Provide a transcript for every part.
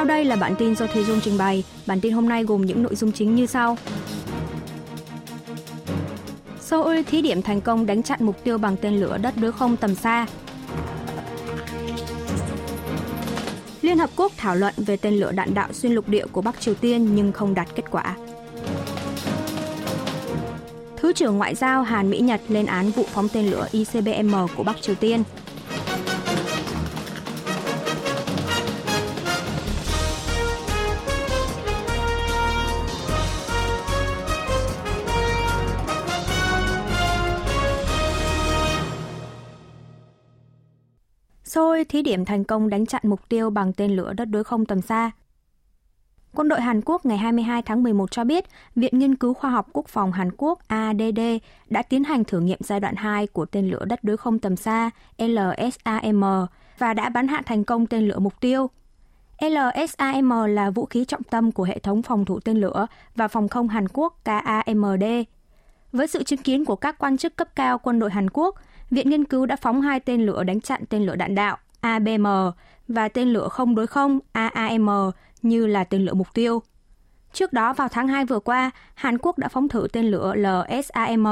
Sau đây là bản tin do Thế Dung trình bày. Bản tin hôm nay gồm những nội dung chính như sau. Seoul thí điểm thành công đánh chặn mục tiêu bằng tên lửa đất đối không tầm xa. Liên Hợp Quốc thảo luận về tên lửa đạn đạo xuyên lục địa của Bắc Triều Tiên nhưng không đạt kết quả. Thứ trưởng Ngoại giao Hàn Mỹ-Nhật lên án vụ phóng tên lửa ICBM của Bắc Triều Tiên. Seoul thí điểm thành công đánh chặn mục tiêu bằng tên lửa đất đối không tầm xa. Quân đội Hàn Quốc ngày 22 tháng 11 cho biết, Viện Nghiên cứu Khoa học Quốc phòng Hàn Quốc AAD đã tiến hành thử nghiệm giai đoạn 2 của tên lửa đất đối không tầm xa LSAM và đã bắn hạ thành công tên lửa mục tiêu. LSAM là vũ khí trọng tâm của hệ thống phòng thủ tên lửa và phòng không Hàn Quốc KAMD. Với sự chứng kiến của các quan chức cấp cao quân đội Hàn Quốc, Viện Nghiên cứu đã phóng 2 tên lửa đánh chặn tên lửa đạn đạo ABM và tên lửa không đối không AAM như là tên lửa mục tiêu. Trước đó vào tháng 2 vừa qua, Hàn Quốc đã phóng thử tên lửa LSAM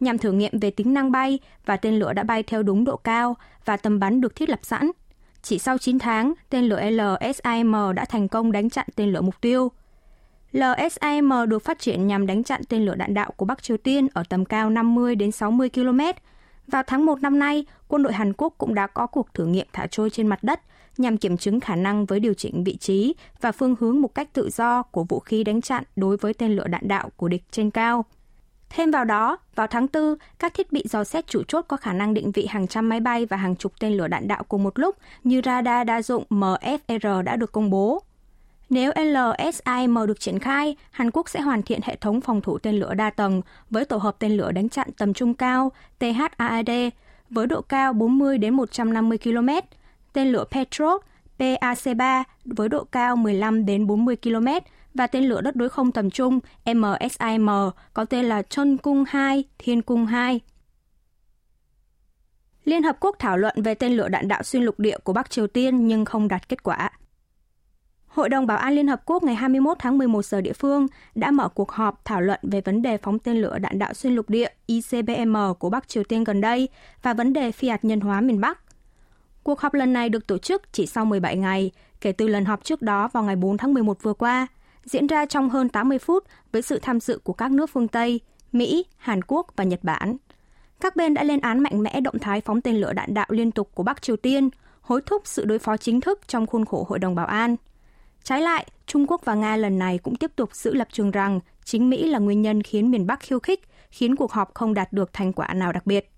nhằm thử nghiệm về tính năng bay và tên lửa đã bay theo đúng độ cao và tầm bắn được thiết lập sẵn. Chỉ sau 9 tháng, tên lửa LSAM đã thành công đánh chặn tên lửa mục tiêu. LSAM được phát triển nhằm đánh chặn tên lửa đạn đạo của Bắc Triều Tiên ở tầm cao 50 đến 60 km. Vào tháng 1 năm nay, quân đội Hàn Quốc cũng đã có cuộc thử nghiệm thả trôi trên mặt đất nhằm kiểm chứng khả năng với điều chỉnh vị trí và phương hướng một cách tự do của vũ khí đánh chặn đối với tên lửa đạn đạo của địch trên cao. Thêm vào đó, vào tháng 4, các thiết bị dò xét chủ chốt có khả năng định vị hàng trăm máy bay và hàng chục tên lửa đạn đạo cùng một lúc như radar đa dụng MFR đã được công bố. Nếu LSAM được triển khai, Hàn Quốc sẽ hoàn thiện hệ thống phòng thủ tên lửa đa tầng với tổ hợp tên lửa đánh chặn tầm trung cao THAAD với độ cao 40 đến 150 km, tên lửa Patriot PAC-3 với độ cao 15 đến 40 km và tên lửa đất đối không tầm trung MSIM có tên là Chonkung-2, Thiên Cung-2. Liên Hợp Quốc thảo luận về tên lửa đạn đạo xuyên lục địa của Bắc Triều Tiên nhưng không đạt kết quả. Hội đồng Bảo an Liên Hợp Quốc ngày 21 tháng 11 giờ địa phương đã mở cuộc họp thảo luận về vấn đề phóng tên lửa đạn đạo xuyên lục địa ICBM của Bắc Triều Tiên gần đây và vấn đề phi hạt nhân hóa miền Bắc. Cuộc họp lần này được tổ chức chỉ sau 17 ngày, kể từ lần họp trước đó vào ngày 4 tháng 11 vừa qua, diễn ra trong hơn 80 phút với sự tham dự của các nước phương Tây, Mỹ, Hàn Quốc và Nhật Bản. Các bên đã lên án mạnh mẽ động thái phóng tên lửa đạn đạo liên tục của Bắc Triều Tiên, hối thúc sự đối phó chính thức trong khuôn khổ Hội đồng Bảo an. Trái lại, Trung Quốc và Nga lần này cũng tiếp tục giữ lập trường rằng chính Mỹ là nguyên nhân khiến miền Bắc khiêu khích, khiến cuộc họp không đạt được thành quả nào đặc biệt.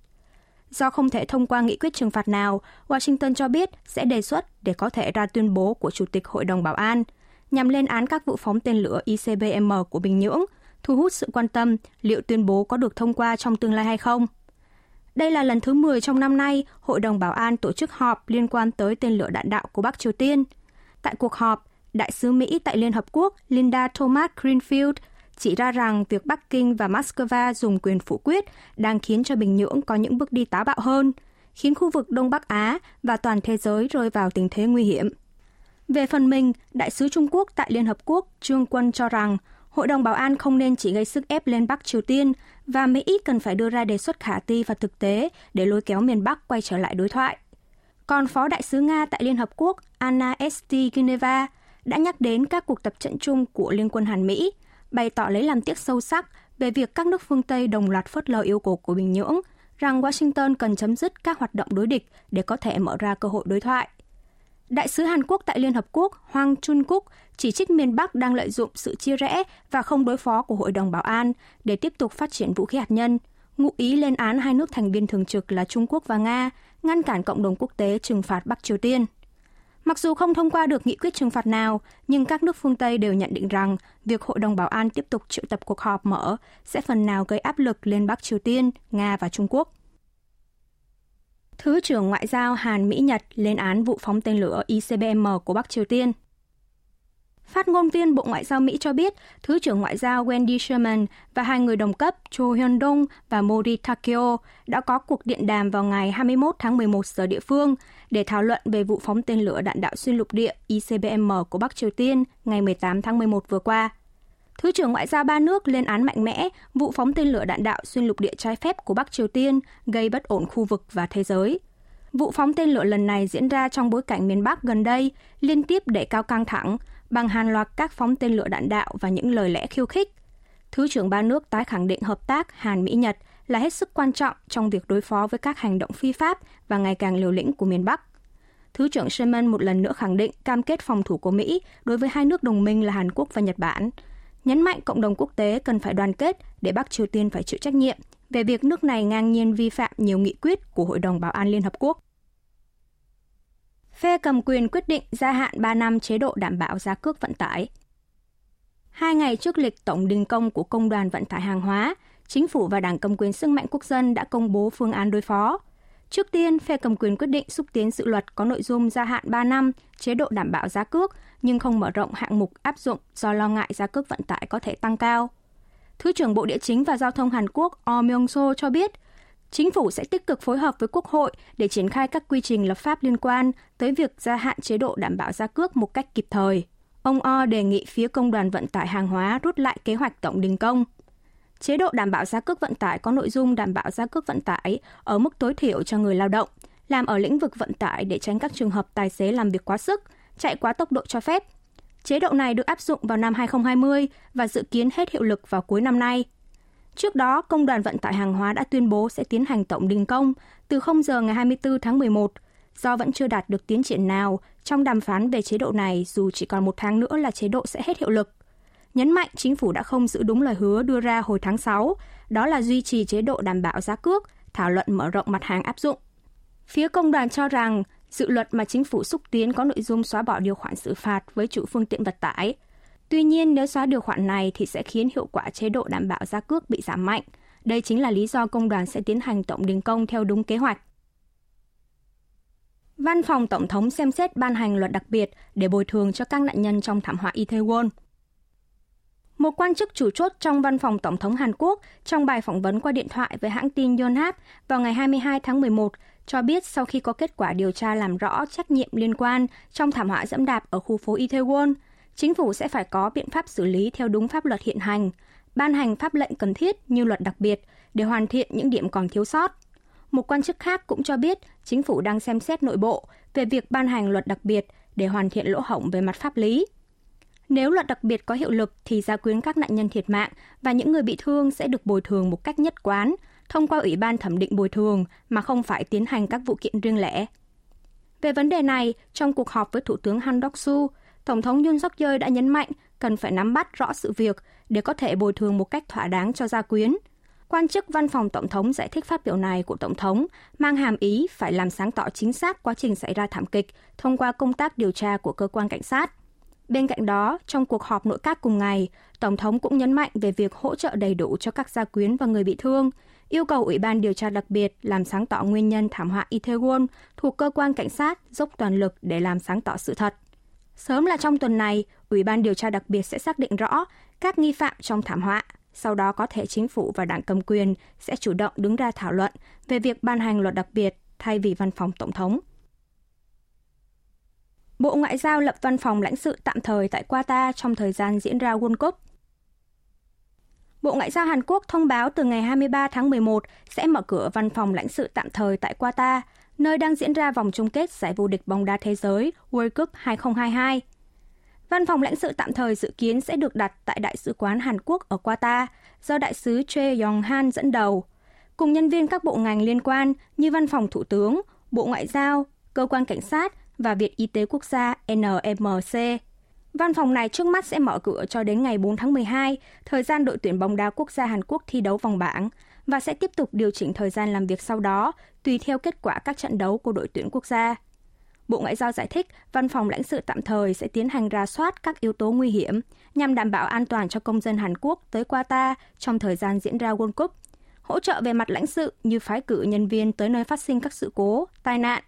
Do không thể thông qua nghị quyết trừng phạt nào, Washington cho biết sẽ đề xuất để có thể ra tuyên bố của Chủ tịch Hội đồng Bảo an, nhằm lên án các vụ phóng tên lửa ICBM của Bình Nhưỡng, thu hút sự quan tâm liệu tuyên bố có được thông qua trong tương lai hay không. Đây là lần thứ 10 trong năm nay, Hội đồng Bảo an tổ chức họp liên quan tới tên lửa đạn đạo của Bắc Triều Tiên. Tại cuộc họp, Đại sứ Mỹ tại Liên Hợp Quốc Linda Thomas Greenfield chỉ ra rằng việc Bắc Kinh và Moscow dùng quyền phủ quyết đang khiến cho Bình Nhưỡng có những bước đi táo bạo hơn, khiến khu vực Đông Bắc Á và toàn thế giới rơi vào tình thế nguy hiểm. Về phần mình, Đại sứ Trung Quốc tại Liên Hợp Quốc Trương Quân cho rằng Hội đồng Bảo an không nên chỉ gây sức ép lên Bắc Triều Tiên và Mỹ cần phải đưa ra đề xuất khả thi và thực tế để lôi kéo miền Bắc quay trở lại đối thoại. Còn Phó Đại sứ Nga tại Liên Hợp Quốc Anna St. Geneva đã nhắc đến các cuộc tập trận chung của Liên quân Hàn Mỹ, bày tỏ lấy làm tiếc sâu sắc về việc các nước phương Tây đồng loạt phớt lờ yêu cầu của Bình Nhưỡng rằng Washington cần chấm dứt các hoạt động đối địch để có thể mở ra cơ hội đối thoại. Đại sứ Hàn Quốc tại Liên Hợp Quốc Hwang Chun-kook chỉ trích miền Bắc đang lợi dụng sự chia rẽ và không đối phó của Hội đồng Bảo an để tiếp tục phát triển vũ khí hạt nhân, ngụ ý lên án hai nước thành viên thường trực là Trung Quốc và Nga, ngăn cản cộng đồng quốc tế trừng phạt Bắc Triều Tiên. Mặc dù không thông qua được nghị quyết trừng phạt nào, nhưng các nước phương Tây đều nhận định rằng việc Hội đồng Bảo an tiếp tục triệu tập cuộc họp mở sẽ phần nào gây áp lực lên Bắc Triều Tiên, Nga và Trung Quốc. Thứ trưởng Ngoại giao Hàn Mỹ-Nhật lên án vụ phóng tên lửa ICBM của Bắc Triều Tiên. Phát ngôn viên Bộ Ngoại giao Mỹ cho biết, Thứ trưởng Ngoại giao Wendy Sherman và hai người đồng cấp Cho Hyun-dong và Mori Takio đã có cuộc điện đàm vào ngày 21 tháng 11 giờ địa phương để thảo luận về vụ phóng tên lửa đạn đạo xuyên lục địa ICBM của Bắc Triều Tiên ngày 18 tháng 11 vừa qua. Thứ trưởng Ngoại giao ba nước lên án mạnh mẽ vụ phóng tên lửa đạn đạo xuyên lục địa trái phép của Bắc Triều Tiên gây bất ổn khu vực và thế giới. Vụ phóng tên lửa lần này diễn ra trong bối cảnh miền Bắc gần đây liên tiếp đẩy cao căng thẳng bằng hàng loạt các phóng tên lửa đạn đạo và những lời lẽ khiêu khích. Thứ trưởng ba nước tái khẳng định hợp tác Hàn-Mỹ-Nhật là hết sức quan trọng trong việc đối phó với các hành động phi pháp và ngày càng liều lĩnh của miền Bắc. Thứ trưởng Sherman một lần nữa khẳng định cam kết phòng thủ của Mỹ đối với hai nước đồng minh là Hàn Quốc và Nhật Bản, nhấn mạnh cộng đồng quốc tế cần phải đoàn kết để Bắc Triều Tiên phải chịu trách nhiệm về việc nước này ngang nhiên vi phạm nhiều nghị quyết của Hội đồng Bảo an Liên Hợp Quốc. Phe cầm quyền quyết định gia hạn 3 năm chế độ đảm bảo giá cước vận tải. 2 ngày trước lịch tổng đình công của Công đoàn Vận tải Hàng hóa, Chính phủ và Đảng Cầm quyền Sức mạnh Quốc dân đã công bố phương án đối phó. Trước tiên, phe cầm quyền quyết định xúc tiến dự luật có nội dung gia hạn 3 năm chế độ đảm bảo giá cước nhưng không mở rộng hạng mục áp dụng do lo ngại giá cước vận tải có thể tăng cao. Thứ trưởng Bộ Địa chính và Giao thông Hàn Quốc Oh Myung-so cho biết, Chính phủ sẽ tích cực phối hợp với Quốc hội để triển khai các quy trình lập pháp liên quan tới việc gia hạn chế độ đảm bảo giá cước một cách kịp thời. Ông O đề nghị phía Công đoàn Vận tải Hàng hóa rút lại kế hoạch tổng đình công. Chế độ đảm bảo giá cước vận tải có nội dung đảm bảo giá cước vận tải ở mức tối thiểu cho người lao động, làm ở lĩnh vực vận tải để tránh các trường hợp tài xế làm việc quá sức, chạy quá tốc độ cho phép. Chế độ này được áp dụng vào năm 2020 và dự kiến hết hiệu lực vào cuối năm nay. Trước đó, Công đoàn Vận tải Hàng hóa đã tuyên bố sẽ tiến hành tổng đình công từ 0 giờ ngày 24 tháng 11, do vẫn chưa đạt được tiến triển nào trong đàm phán về chế độ này dù chỉ còn 1 tháng nữa là chế độ sẽ hết hiệu lực. Nhấn mạnh chính phủ đã không giữ đúng lời hứa đưa ra hồi tháng 6, đó là duy trì chế độ đảm bảo giá cước, thảo luận mở rộng mặt hàng áp dụng. Phía công đoàn cho rằng, dự luật mà chính phủ xúc tiến có nội dung xóa bỏ điều khoản xử phạt với chủ phương tiện vận tải. Tuy nhiên, nếu xóa điều khoản này thì sẽ khiến hiệu quả chế độ đảm bảo giá cước bị giảm mạnh. Đây chính là lý do công đoàn sẽ tiến hành tổng đình công theo đúng kế hoạch. Văn phòng Tổng thống xem xét ban hành luật đặc biệt để bồi thường cho các nạn nhân trong thảm họa Itaewon. Một quan chức chủ chốt trong văn phòng Tổng thống Hàn Quốc trong bài phỏng vấn qua điện thoại với hãng tin Yonhap vào ngày 22 tháng 11 cho biết sau khi có kết quả điều tra làm rõ trách nhiệm liên quan trong thảm họa giẫm đạp ở khu phố Itaewon, chính phủ sẽ phải có biện pháp xử lý theo đúng pháp luật hiện hành, ban hành pháp lệnh cần thiết như luật đặc biệt để hoàn thiện những điểm còn thiếu sót. Một quan chức khác cũng cho biết chính phủ đang xem xét nội bộ về việc ban hành luật đặc biệt để hoàn thiện lỗ hổng về mặt pháp lý. Nếu luật đặc biệt có hiệu lực thì gia quyến các nạn nhân thiệt mạng và những người bị thương sẽ được bồi thường một cách nhất quán thông qua Ủy ban thẩm định bồi thường mà không phải tiến hành các vụ kiện riêng lẻ. Về vấn đề này, trong cuộc họp với Thủ tướng Han Doksu, Tổng thống Yoon Suk Yeol đã nhấn mạnh cần phải nắm bắt rõ sự việc để có thể bồi thường một cách thỏa đáng cho gia quyến. Quan chức văn phòng Tổng thống giải thích phát biểu này của Tổng thống mang hàm ý phải làm sáng tỏ chính xác quá trình xảy ra thảm kịch thông qua công tác điều tra của cơ quan cảnh sát. Bên cạnh đó, trong cuộc họp nội các cùng ngày, Tổng thống cũng nhấn mạnh về việc hỗ trợ đầy đủ cho các gia quyến và người bị thương, yêu cầu Ủy ban điều tra đặc biệt làm sáng tỏ nguyên nhân thảm họa Itaewon thuộc cơ quan cảnh sát dốc toàn lực để làm sáng tỏ sự thật. Sớm là trong tuần này, Ủy ban điều tra đặc biệt sẽ xác định rõ các nghi phạm trong thảm họa, sau đó có thể chính phủ và đảng cầm quyền sẽ chủ động đứng ra thảo luận về việc ban hành luật đặc biệt thay vì văn phòng Tổng thống. Bộ Ngoại giao lập văn phòng lãnh sự tạm thời tại Qatar trong thời gian diễn ra World Cup. Bộ Ngoại giao Hàn Quốc thông báo từ ngày 23 tháng 11 sẽ mở cửa văn phòng lãnh sự tạm thời tại Qatar, nơi đang diễn ra vòng chung kết giải vô địch bóng đá thế giới World Cup 2022. Văn phòng lãnh sự tạm thời dự kiến sẽ được đặt tại Đại sứ quán Hàn Quốc ở Qatar do Đại sứ Choi Yong-han dẫn đầu, cùng nhân viên các bộ ngành liên quan như Văn phòng Thủ tướng, Bộ Ngoại giao, Cơ quan Cảnh sát và Viện Y tế Quốc gia NMC. Văn phòng này trước mắt sẽ mở cửa cho đến ngày 4 tháng 12, thời gian đội tuyển bóng đá quốc gia Hàn Quốc thi đấu vòng bảng, và sẽ tiếp tục điều chỉnh thời gian làm việc sau đó tùy theo kết quả các trận đấu của đội tuyển quốc gia. Bộ Ngoại giao giải thích văn phòng lãnh sự tạm thời sẽ tiến hành rà soát các yếu tố nguy hiểm nhằm đảm bảo an toàn cho công dân Hàn Quốc tới Qatar trong thời gian diễn ra World Cup, hỗ trợ về mặt lãnh sự như phái cử nhân viên tới nơi phát sinh các sự cố, tai nạn,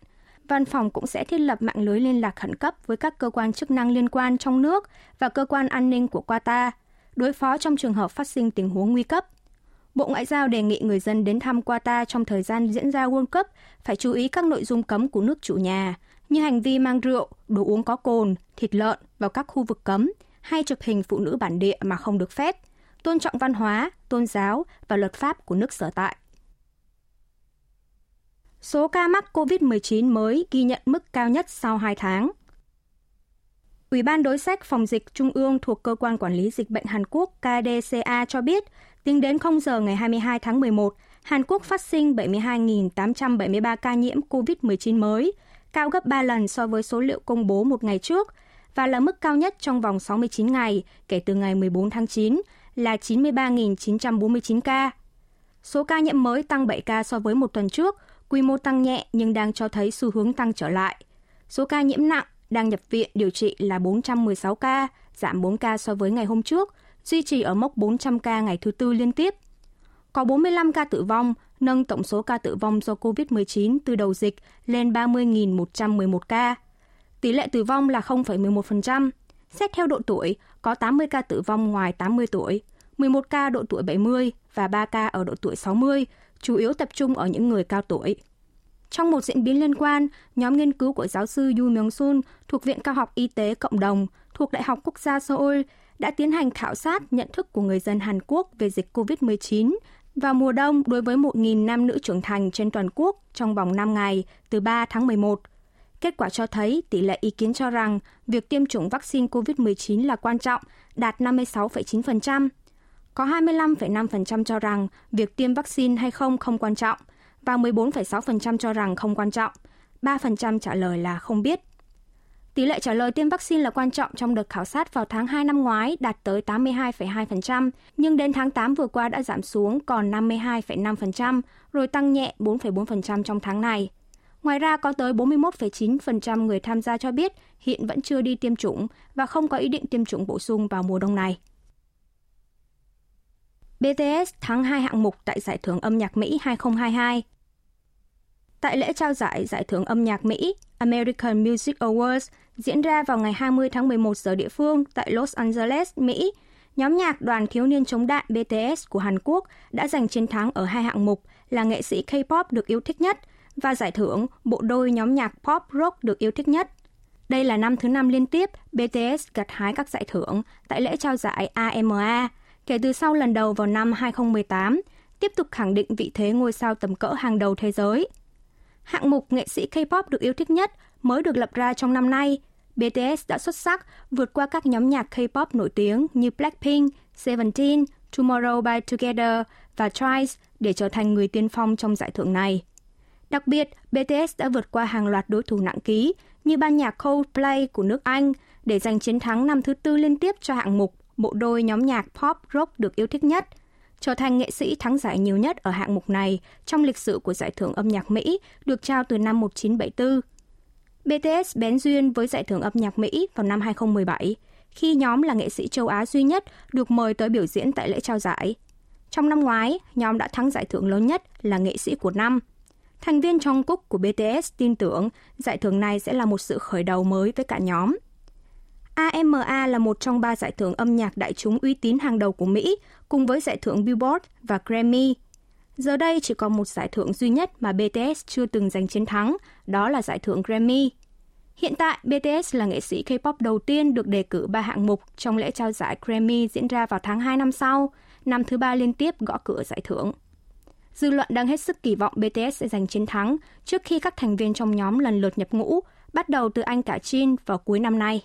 văn phòng cũng sẽ thiết lập mạng lưới liên lạc khẩn cấp với các cơ quan chức năng liên quan trong nước và cơ quan an ninh của Qatar, đối phó trong trường hợp phát sinh tình huống nguy cấp. Bộ Ngoại giao đề nghị người dân đến thăm Qatar trong thời gian diễn ra World Cup phải chú ý các nội dung cấm của nước chủ nhà, như hành vi mang rượu, đồ uống có cồn, thịt lợn vào các khu vực cấm hay chụp hình phụ nữ bản địa mà không được phép, tôn trọng văn hóa, tôn giáo và luật pháp của nước sở tại. Số ca mắc COVID-19 mới ghi nhận mức cao nhất sau 2 tháng. Ủy ban đối sách phòng dịch Trung ương thuộc Cơ quan Quản lý Dịch bệnh Hàn Quốc KDCA cho biết, tính đến 0 giờ ngày 22 tháng 11, Hàn Quốc phát sinh 72.873 ca nhiễm COVID-19 mới, cao gấp 3 lần so với số liệu công bố một ngày trước và là mức cao nhất trong vòng 69 ngày kể từ ngày 14 tháng 9 là 93.949 ca. Số ca nhiễm mới tăng 7 ca so với một tuần trước, quy mô tăng nhẹ nhưng đang cho thấy xu hướng tăng trở lại. Số ca nhiễm nặng đang nhập viện điều trị là 416 ca, giảm 4 ca so với ngày hôm trước, duy trì ở mốc 400 ca ngày thứ tư liên tiếp. Có 45 ca tử vong, nâng tổng số ca tử vong do COVID-19 từ đầu dịch lên 30.111 ca. Tỷ lệ tử vong là 0,11%. Xét theo độ tuổi, có 80 ca tử vong ngoài 80 tuổi, 11 ca độ tuổi 70 và 3 ca ở độ tuổi 60, chủ yếu tập trung ở những người cao tuổi. Trong một diễn biến liên quan, nhóm nghiên cứu của giáo sư Yoon Myung-so thuộc Viện Cao học Y tế Cộng đồng thuộc Đại học Quốc gia Seoul đã tiến hành khảo sát nhận thức của người dân Hàn Quốc về dịch COVID-19 vào mùa đông đối với 1.000 nam nữ trưởng thành trên toàn quốc trong vòng 5 ngày từ 3 tháng 11. Kết quả cho thấy tỷ lệ ý kiến cho rằng việc tiêm chủng vaccine COVID-19 là quan trọng, đạt 56,9%. Có 25,5% cho rằng việc tiêm vaccine hay không quan trọng và 14,6% cho rằng không quan trọng, 3% trả lời là không biết. Tỷ lệ trả lời tiêm vaccine là quan trọng trong đợt khảo sát vào tháng 2 năm ngoái đạt tới 82,2%, nhưng đến tháng 8 vừa qua đã giảm xuống còn 52,5%, rồi tăng nhẹ 4,4% trong tháng này. Ngoài ra, có tới 41,9% người tham gia cho biết hiện vẫn chưa đi tiêm chủng và không có ý định tiêm chủng bổ sung vào mùa đông này. BTS thắng 2 hạng mục tại Giải thưởng âm nhạc Mỹ 2022. Tại lễ trao Giải thưởng âm nhạc Mỹ American Music Awards diễn ra vào ngày 20 tháng 11 giờ địa phương tại Los Angeles, Mỹ, nhóm nhạc đoàn thiếu niên chống đạn BTS của Hàn Quốc đã giành chiến thắng ở 2 hạng mục là nghệ sĩ K-pop được yêu thích nhất và giải thưởng bộ đôi nhóm nhạc pop rock được yêu thích nhất. Đây là năm thứ 5 liên tiếp BTS gặt hái các giải thưởng tại lễ trao giải AAM kể từ sau lần đầu vào năm 2018, tiếp tục khẳng định vị thế ngôi sao tầm cỡ hàng đầu thế giới. Hạng mục nghệ sĩ K-pop được yêu thích nhất mới được lập ra trong năm nay. BTS đã xuất sắc vượt qua các nhóm nhạc K-pop nổi tiếng như Blackpink, Seventeen, Tomorrow by Together và Twice để trở thành người tiên phong trong giải thưởng này. Đặc biệt, BTS đã vượt qua hàng loạt đối thủ nặng ký như ban nhạc Coldplay của nước Anh để giành chiến thắng năm thứ 4 liên tiếp cho hạng mục bộ đôi nhóm nhạc pop rock được yêu thích nhất, trở thành nghệ sĩ thắng giải nhiều nhất ở hạng mục này trong lịch sử của Giải thưởng âm nhạc Mỹ được trao từ năm 1974. BTS bén duyên với Giải thưởng âm nhạc Mỹ vào năm 2017, khi nhóm là nghệ sĩ châu Á duy nhất được mời tới biểu diễn tại lễ trao giải. Trong năm ngoái, nhóm đã thắng giải thưởng lớn nhất là nghệ sĩ của năm. Thành viên Chonkung của BTS tin tưởng giải thưởng này sẽ là một sự khởi đầu mới với cả nhóm. AMA là một trong 3 giải thưởng âm nhạc đại chúng uy tín hàng đầu của Mỹ, cùng với giải thưởng Billboard và Grammy. Giờ đây chỉ còn một giải thưởng duy nhất mà BTS chưa từng giành chiến thắng, đó là giải thưởng Grammy. Hiện tại, BTS là nghệ sĩ K-pop đầu tiên được đề cử 3 hạng mục trong lễ trao giải Grammy diễn ra vào tháng 2 năm sau, năm thứ 3 liên tiếp gõ cửa giải thưởng. Dư luận đang hết sức kỳ vọng BTS sẽ giành chiến thắng trước khi các thành viên trong nhóm lần lượt nhập ngũ, bắt đầu từ anh cả Jin vào cuối năm nay.